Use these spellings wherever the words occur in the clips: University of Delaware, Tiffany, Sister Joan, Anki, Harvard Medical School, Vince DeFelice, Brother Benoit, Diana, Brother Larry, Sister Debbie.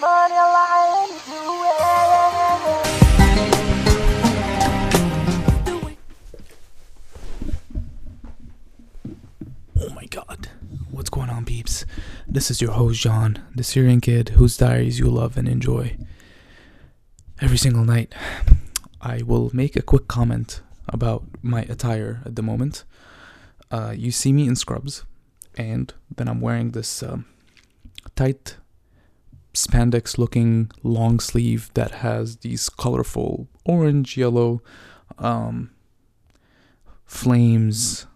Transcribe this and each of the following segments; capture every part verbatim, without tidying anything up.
money lying to it. Oh my god. What's going on, peeps? This is your host, John, the Syrian kid whose diaries you love and enjoy. Every single night, I will make a quick comment about my attire at the moment. Uh, you see me in scrubs, and then I'm wearing this um, tight spandex looking long sleeve that has these colorful orange, yellow um, flames,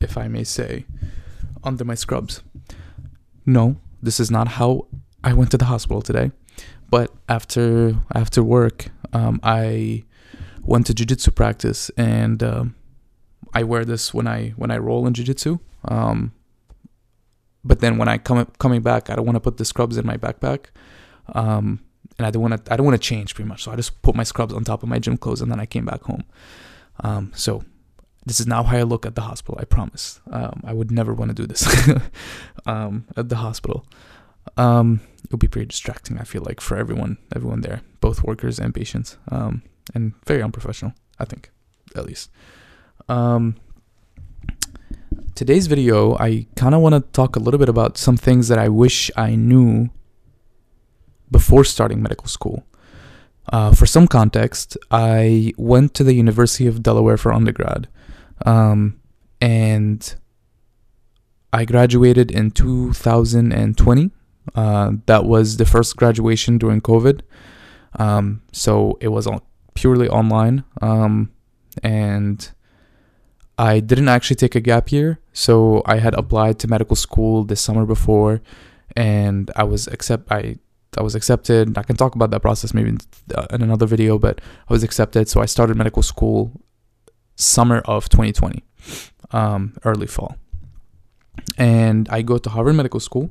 if I may say, under my scrubs. No, this is not how I went to the hospital today, but after after work, um, I went to jiu-jitsu practice, and um, I wear this when I when I roll in jiu-jitsu. Um, but then when I come coming back, I don't want to put the scrubs in my backpack, um, and I don't want to I don't want to change pretty much. So I just put my scrubs on top of my gym clothes, and then I came back home. Um, so this is now how I look at the hospital. I promise. Um, I would never want to do this um, at the hospital. Um, it would be pretty distracting, I feel like, for everyone everyone there, both workers and patients, um, and very unprofessional, I think, at least. Um, today's video, I kind of want to talk a little bit about some things that I wish I knew before starting medical school. Uh, for some context, I went to the University of Delaware for undergrad, um, and I graduated in two thousand twenty. Uh, that was the first graduation during COVID. Um, so it was all purely online, um, and I didn't actually take a gap year, so I had applied to medical school the summer before, and I was accept I I was accepted. I can talk about that process maybe in, uh, in another video, but I was accepted, so I started medical school summer of twenty twenty, um, early fall, and I go to Harvard Medical School.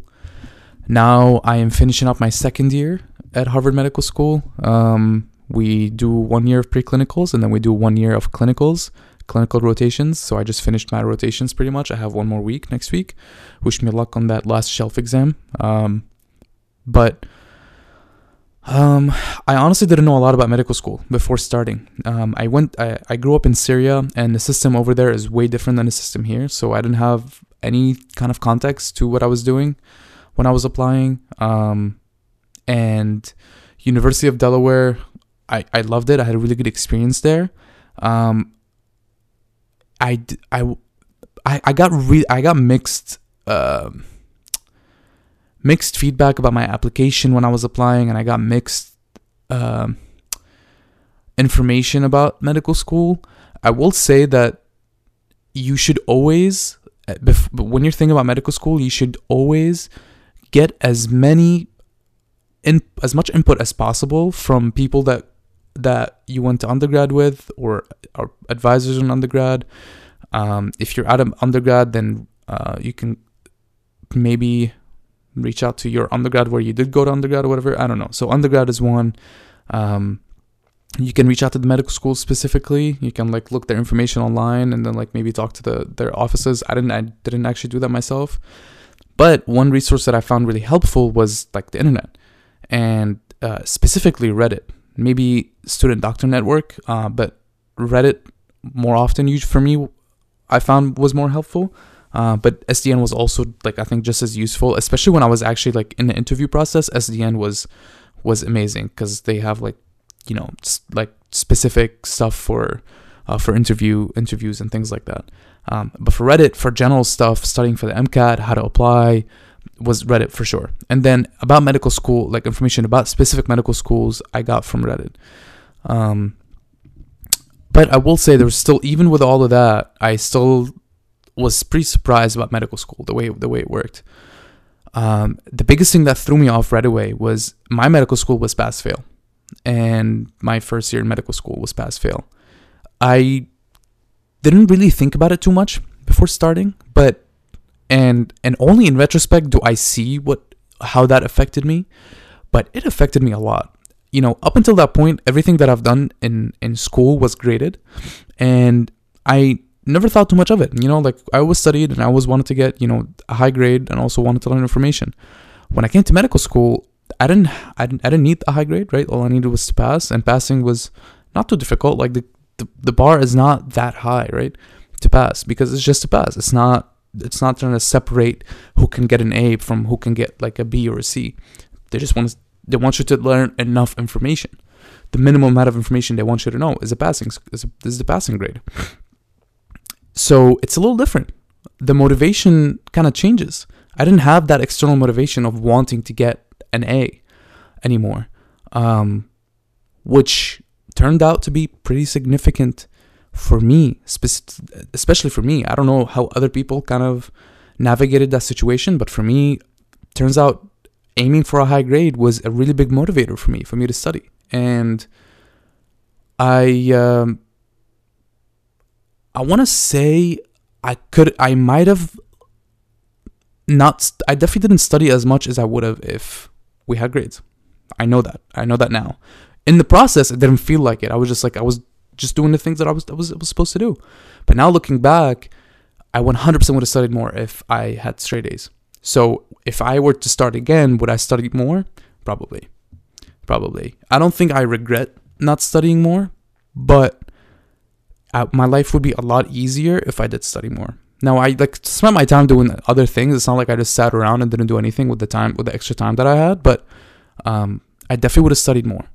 Now I am finishing up my second year at Harvard Medical School. Um, we do one year of preclinicals, and then we do one year of clinicals. Clinical rotations. So I just finished my rotations pretty much. I have one more week next week. Wish me luck on that last shelf exam. Um, but um, I honestly didn't know a lot about medical school before starting. Um, I went. I, I grew up in Syria, and the system over there is way different than the system here. So I didn't have any kind of context to what I was doing when I was applying. Um, and University of Delaware, I, I loved it. I had a really good experience there. Um, I, I, I got re- I got mixed uh, mixed feedback about my application when I was applying, and I got mixed uh, information about medical school. I will say that you should always, bef- when you're thinking about medical school, you should always get as many in as much input as possible from people that. that you went to undergrad with, or, or advisors in undergrad. Um, if you're out of undergrad, then uh, you can maybe reach out to your undergrad where you did go to undergrad or whatever. I don't know. So undergrad is one. Um, you can reach out to the medical school specifically. You can like look their information online, and then like maybe talk to the their offices. I didn't I didn't actually do that myself. But one resource that I found really helpful was like the internet, and uh, specifically Reddit. Maybe Student Doctor Network, uh, but Reddit more often used for me, I found was more helpful. Uh, but S D N was also like, I think, just as useful, especially when I was actually like in the interview process. S D N was was amazing because they have like, you know, like specific stuff for uh, for interview interviews and things like that. Um, but for Reddit, for general stuff, studying for the MCAT, how to apply, was Reddit for sure. And then about medical school, like information about specific medical schools, I got from Reddit. Um, but I will say there was still, even with all of that, I still was pretty surprised about medical school, the way the way it worked. Um, the biggest thing that threw me off right away was my medical school was pass-fail. And my first year in medical school was pass-fail. I didn't really think about it too much before starting, but And and only in retrospect do I see what how that affected me, but it affected me a lot. You know, up until that point, everything that I've done in, in school was graded, and I never thought too much of it. You know, like I always studied, and I always wanted to get, you know, a high grade, and also wanted to learn information. When I came to medical school, I didn't, I didn't, I didn't need a high grade, right? All I needed was to pass, and passing was not too difficult. Like the, the, the bar is not that high, right? To pass, because it's just a pass. It's not, it's not trying to separate who can get an A from who can get like a B or a C. They just want, they want you to learn enough information. The minimum amount of information they want you to know is a passing, is, a, is the passing grade. So it's a little different. The motivation kind of changes. I didn't have that external motivation of wanting to get an A anymore, um, which turned out to be pretty significant for me, spe- especially for me. I don't know how other people kind of navigated that situation, but for me, turns out aiming for a high grade was a really big motivator for me, for me to study. And I, um, I want to say I could, I might have not, st- I definitely didn't study as much as I would have if we had grades. I know that. I know that now. In the process, it didn't feel like it. I was just like, I was just doing the things that I was, I was, I was supposed to do. But now looking back, I one hundred percent would have studied more if I had straight A's. So if I were to start again, would I study more? Probably. Probably. I don't think I regret not studying more, but I, my life would be a lot easier if I did study more. Now, I like spent my time doing other things. It's not like I just sat around and didn't do anything with the time, with the extra time that I had, but um, I definitely would have studied more.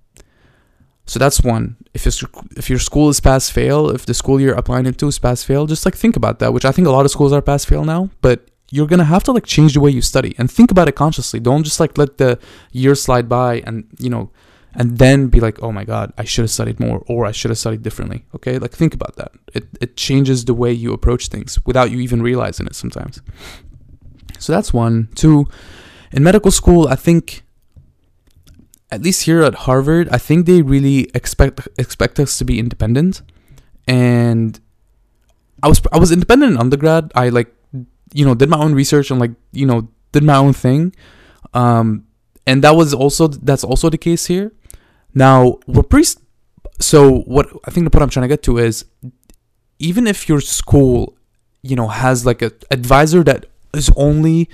So that's one. If it's, if your school is pass-fail, if the school you're applying into is pass-fail, just like think about that, which I think a lot of schools are pass-fail now, but you're going to have to like change the way you study and think about it consciously. Don't just like let the year slide by and, you know, and then be like, oh my God, I should have studied more, or I should have studied differently. Okay. Like think about that. It it changes the way you approach things without you even realizing it sometimes. So that's one. Two, in medical school, I think, at least here at Harvard, I think they really expect, expect us to be independent. And I was, I was independent in undergrad. I like, you know, did my own research and like, you know, did my own thing. Um, and that was also, that's also the case here. Now, we're pretty, so what I think the point I'm trying to get to is, even if your school, you know, has like a advisor that is only,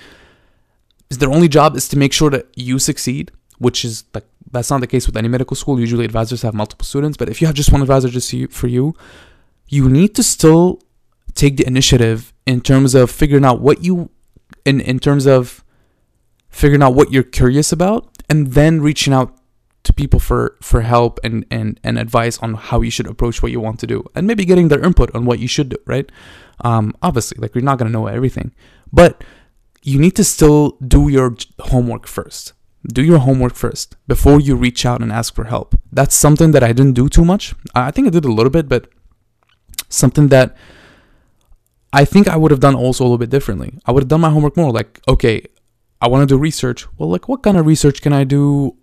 is their only job is to make sure that you succeed, which is like, that's not the case with any medical school. Usually advisors have multiple students, but if you have just one advisor just for you, you need to still take the initiative in terms of figuring out what you, in, in terms of figuring out what you're curious about, and then reaching out to people for, for help and, and, and advice on how you should approach what you want to do, and maybe getting their input on what you should do, right? Um, obviously, like you're not going to know everything, but you need to still do your homework first. Do your homework first before you reach out and ask for help. That's something that I didn't do too much. I think I did a little bit, but something that I think I would have done also a little bit differently. I would have done my homework more, like, okay, I want to do research. Well, like, what kind of research can I do?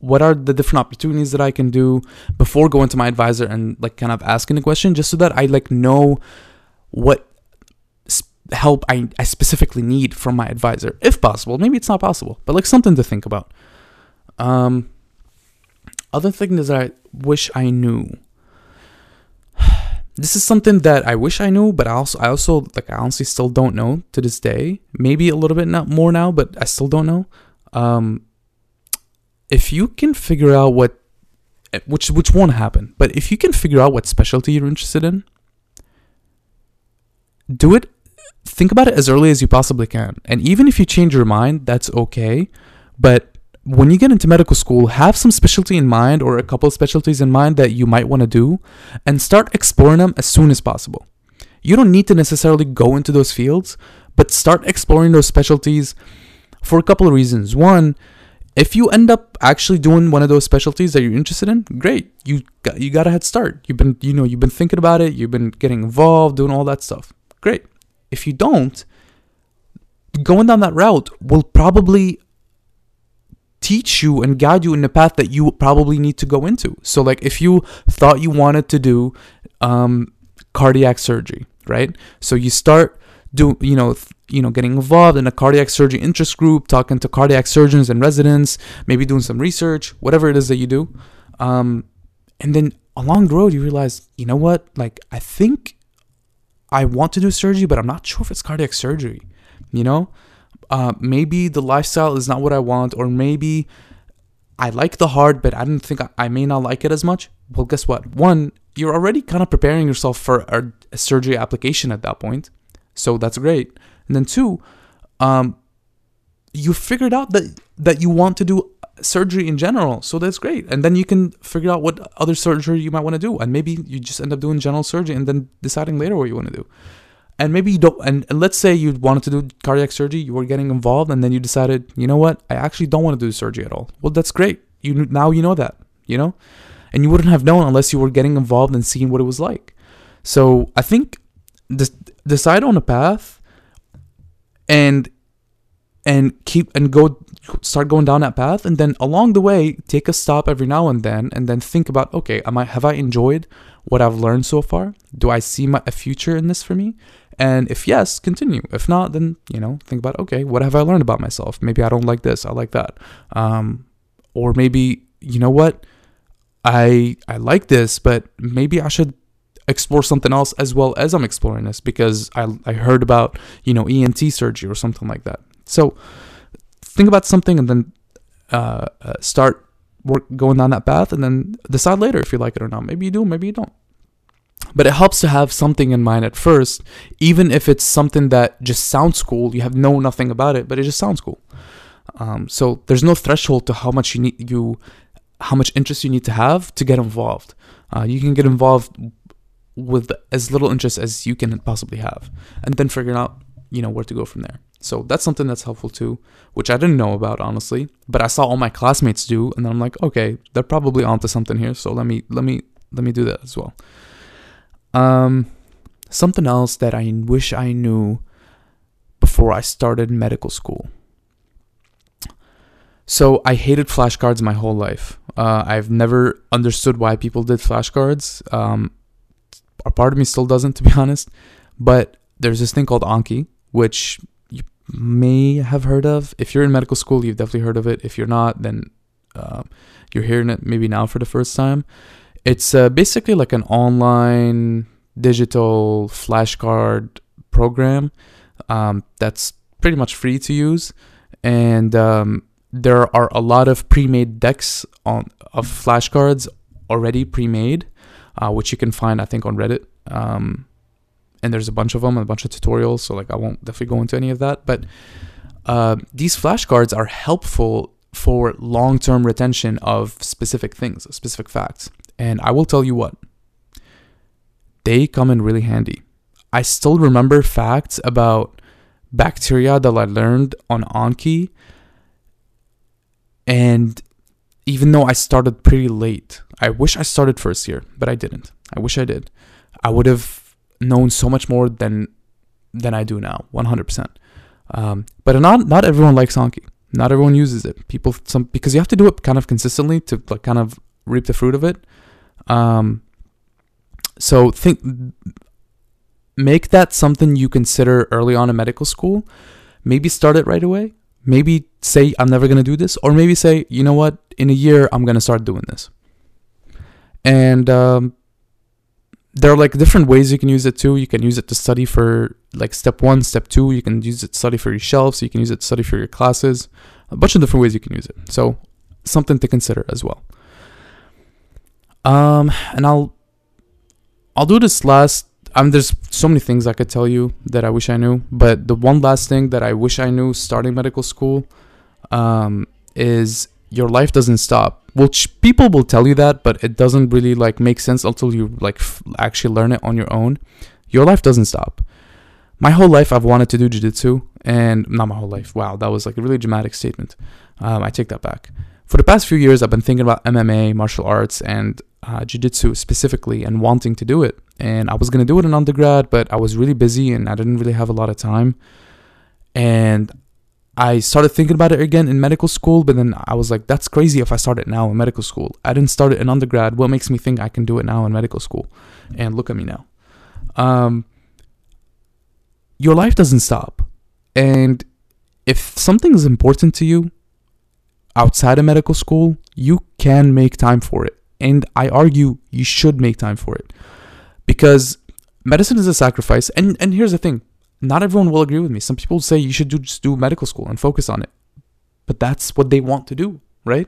What are the different opportunities that I can do before going to my advisor and like kind of asking a question, just so that I like know what help I, I specifically need from my advisor, if possible. Maybe it's not possible, but like something to think about. Um, other thing is that I wish I knew. This is something that I wish I knew, but I also, I also like, I honestly still don't know to this day. Maybe a little bit not more now, but I still don't know. Um, if you can figure out what, which which won't happen, but if you can figure out what specialty you're interested in, do it. Think about it as early as you possibly can. And even if you change your mind, that's okay. But when you get into medical school, have some specialty in mind, or a couple of specialties in mind that you might want to do, and start exploring them as soon as possible. You don't need to necessarily go into those fields, but start exploring those specialties for a couple of reasons. One, if you end up actually doing one of those specialties that you're interested in, great. You got, you got a head start. You've been, you know, you've been thinking about it. You've been getting involved, doing all that stuff. Great. If you don't, going down that route will probably teach you and guide you in the path that you probably need to go into. So like if you thought you wanted to do um, cardiac surgery, right? So you start do you know th- you know getting involved in a cardiac surgery interest group, talking to cardiac surgeons and residents, maybe doing some research, whatever it is that you do, um, and then along the road you realize, you know what? Like I think I want to do surgery, but I'm not sure if it's cardiac surgery. You know, uh, maybe the lifestyle is not what I want, or maybe I like the hard, but I don't think I, I may not like it as much. Well, guess what? One, you're already kind of preparing yourself for a, a surgery application at that point. So that's great. And then two, um, you figured out that, that you want to do surgery in general. So that's great. And then you can figure out what other surgery you might want to do. And maybe you just end up doing general surgery and then deciding later what you want to do. And maybe you don't, and, and let's say you wanted to do cardiac surgery, you were getting involved, and then you decided, you know what, I actually don't want to do surgery at all. Well, that's great. You now you know that, you know? And you wouldn't have known unless you were getting involved and seeing what it was like. So I think this, decide on a path and and keep and go start going down that path, and then along the way take a stop every now and then, and then think about, okay, am I have I enjoyed what I've learned so far? Do I see my, a future in this for me? And if yes, continue. If not, then, you know, think about, okay, what have I learned about myself? Maybe I don't like this, I like that, um, or maybe, you know what, I I like this, but maybe I should explore something else as well as I'm exploring this, because I I heard about, you know, E N T surgery or something like that. So think about something and then uh, start work going down that path, and then decide later if you like it or not. Maybe you do, maybe you don't. But it helps to have something in mind at first, even if it's something that just sounds cool. You have know nothing about it, but it just sounds cool. Um, so there's no threshold to how much you need you, how much interest you need to have to get involved. Uh, you can get involved with as little interest as you can possibly have, and then figuring out, you know, where to go from there. So that's something that's helpful too, which I didn't know about, honestly, but I saw all my classmates do, and then I'm like, okay, they're probably onto something here. So let me, let me, let me do that as well. Um, something else that I wish I knew before I started medical school. So I hated flashcards my whole life. Uh, I've never understood why people did flashcards. Um, a part of me still doesn't, to be honest, but there's this thing called Anki, which you may have heard of. If you're in medical school, you've definitely heard of it. If you're not, then uh, you're hearing it maybe now for the first time. It's uh, basically like an online digital flashcard program um, that's pretty much free to use. And um, there are a lot of pre-made decks on of flashcards already pre-made, uh, which you can find, I think, on Reddit. Um And there's a bunch of them and a bunch of tutorials. So like I won't definitely go into any of that. But uh, these flashcards are helpful for long-term retention of specific things, specific facts. And I will tell you what, they come in really handy. I still remember facts about bacteria that I learned on Anki. And even though I started pretty late, I wish I started first year, but I didn't. I wish I did. I would have known so much more than than I do now, one hundred percent. Um, but not not everyone likes Anki. Not everyone uses it. People some because you have to do it kind of consistently to like kind of reap the fruit of it. Um, so think make that something you consider early on in medical school. Maybe start it right away. Maybe say I'm never gonna do this, or maybe say, you know what, in a year I'm gonna start doing this. And um, there are like different ways you can use it too. You can use it to study for like step one, step two. You can use it to study for your shelves. You can use it to study for your classes. A bunch of different ways you can use it. So something to consider as well. Um, and I'll I'll do this last. Um, there's so many things I could tell you that I wish I knew, but the one last thing that I wish I knew starting medical school um, is your life doesn't stop. Which people will tell you that, but it doesn't really like make sense until you like f- actually learn it on your own. Your life doesn't stop. My whole life I've wanted to do jiu-jitsu, and not my whole life. Wow, that was like a really dramatic statement. Um, I take that back. For the past few years, I've been thinking about M M A, martial arts, and uh, jiu-jitsu specifically, and wanting to do it. And I was gonna do it in undergrad, but I was really busy and I didn't really have a lot of time. And I started thinking about it again in medical school, but then I was like, that's crazy if I start it now in medical school. I didn't start it in undergrad. What makes me think I can do it now in medical school? And look at me now. Um, your life doesn't stop. And if something is important to you outside of medical school, you can make time for it. And I argue you should make time for it, because medicine is a sacrifice. And, and here's the thing. Not everyone will agree with me. Some people say you should do, just do medical school and focus on it. But that's what they want to do, right?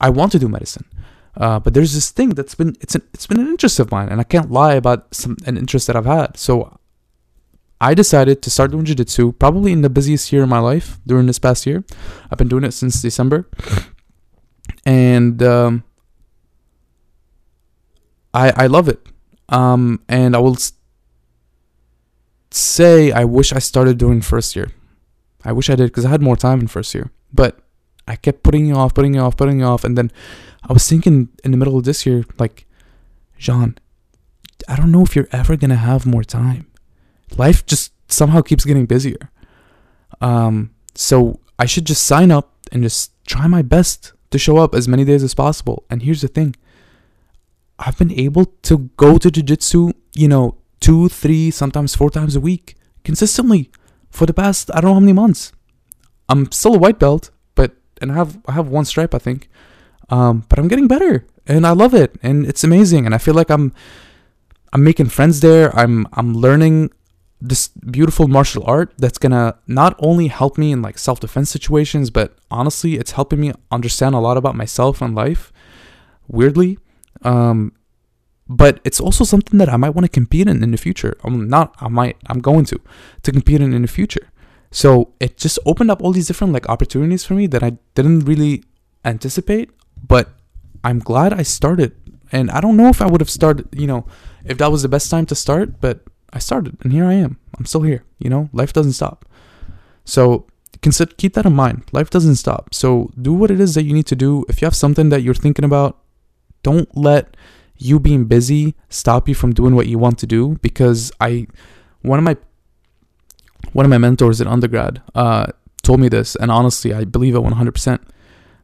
I want to do medicine. Uh, but there's this thing that's been, it's an, it's been an interest of mine, and I can't lie about some, an interest that I've had. So I decided to start doing jiu-jitsu probably in the busiest year of my life during this past year. I've been doing it since December. And um, I, I love it. Um, and I will say I wish I started doing first year. I wish I did, because I had more time in first year. But I kept putting it off, putting it off, putting it off. And then I was thinking in the middle of this year, like, John, I don't know if you're ever going to have more time. Life just somehow keeps getting busier. Um, so I should just sign up and just try my best to show up as many days as possible. And here's the thing. I've been able to go to jiu-jitsu, you know, two, three, sometimes four times a week consistently for the past, I don't know how many months. I'm still a white belt, but, and I have, I have one stripe, I think. Um, but I'm getting better and I love it. And it's amazing. And I feel like I'm, I'm making friends there. I'm, I'm learning this beautiful martial art that's gonna not only help me in like self-defense situations, but honestly, it's helping me understand a lot about myself and life, weirdly. Um, but it's also something that I might want to compete in in the future. I'm not, I might, I'm going to, to compete in in the future. So it just opened up all these different like opportunities for me that I didn't really anticipate, but I'm glad I started. And I don't know if I would have started, you know, if that was the best time to start, but I started and here I am. I'm still here, you know, life doesn't stop. So consider, keep that in mind. Life doesn't stop. So do what it is that you need to do. If you have something that you're thinking about, don't let you being busy stop you from doing what you want to do. Because I, one of my, one of my mentors in undergrad uh, told me this, and honestly, I believe it one hundred percent.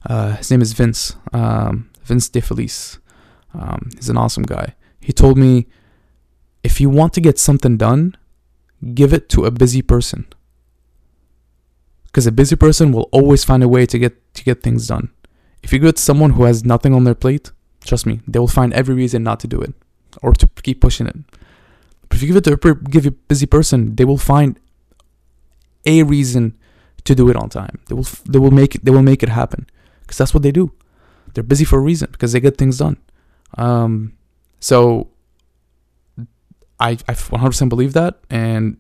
Uh, his name is Vince, um, Vince DeFelice. Um, he's an awesome guy. He told me, if you want to get something done, give it to a busy person. Because a busy person will always find a way to get to get things done. If you go to someone who has nothing on their plate, trust me, they will find every reason not to do it or to keep pushing it. But if you give it to a give a busy person, they will find a reason to do it on time. They will they will make they will make it happen, because that's what they do. They're busy for a reason, because they get things done. Um, so. I, I one hundred percent believe that, and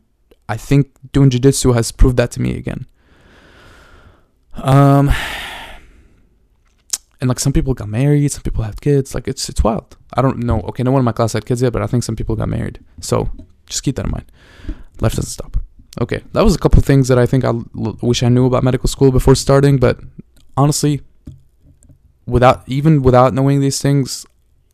I think doing jiu-jitsu has proved that to me again. Um, and like some people got married, some people had kids. Like it's it's wild. I don't know. Okay, no one in my class had kids yet, but I think some people got married. So just keep that in mind. Life doesn't stop. Okay, that was a couple of things that I think I l- wish I knew about medical school before starting. But honestly, without even without knowing these things,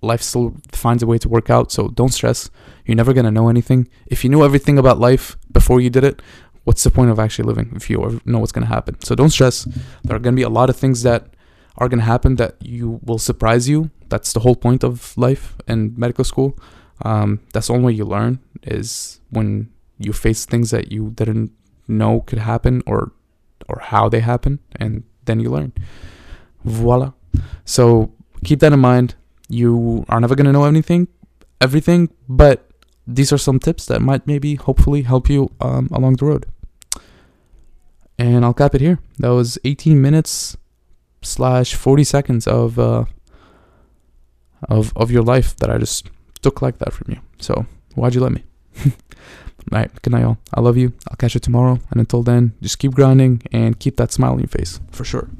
life still finds a way to work out. So don't stress. You're never going to know anything. If you knew everything about life before you did it, what's the point of actually living if you know what's going to happen? So don't stress. There are going to be a lot of things that are going to happen that you will surprise you. That's the whole point of life and medical school. Um, that's the only way you learn, is when you face things that you didn't know could happen, or or how they happen, and then you learn. Voila. So keep that in mind. You are never going to know anything, everything, but these are some tips that might maybe hopefully help you um, along the road. And I'll cap it here. That was eighteen minutes slash forty seconds of, uh, of, of your life that I just took like that from you. So why'd you let me? All right. Good night, y'all. I love you. I'll catch you tomorrow. And until then, just keep grinding and keep that smile on your face for sure.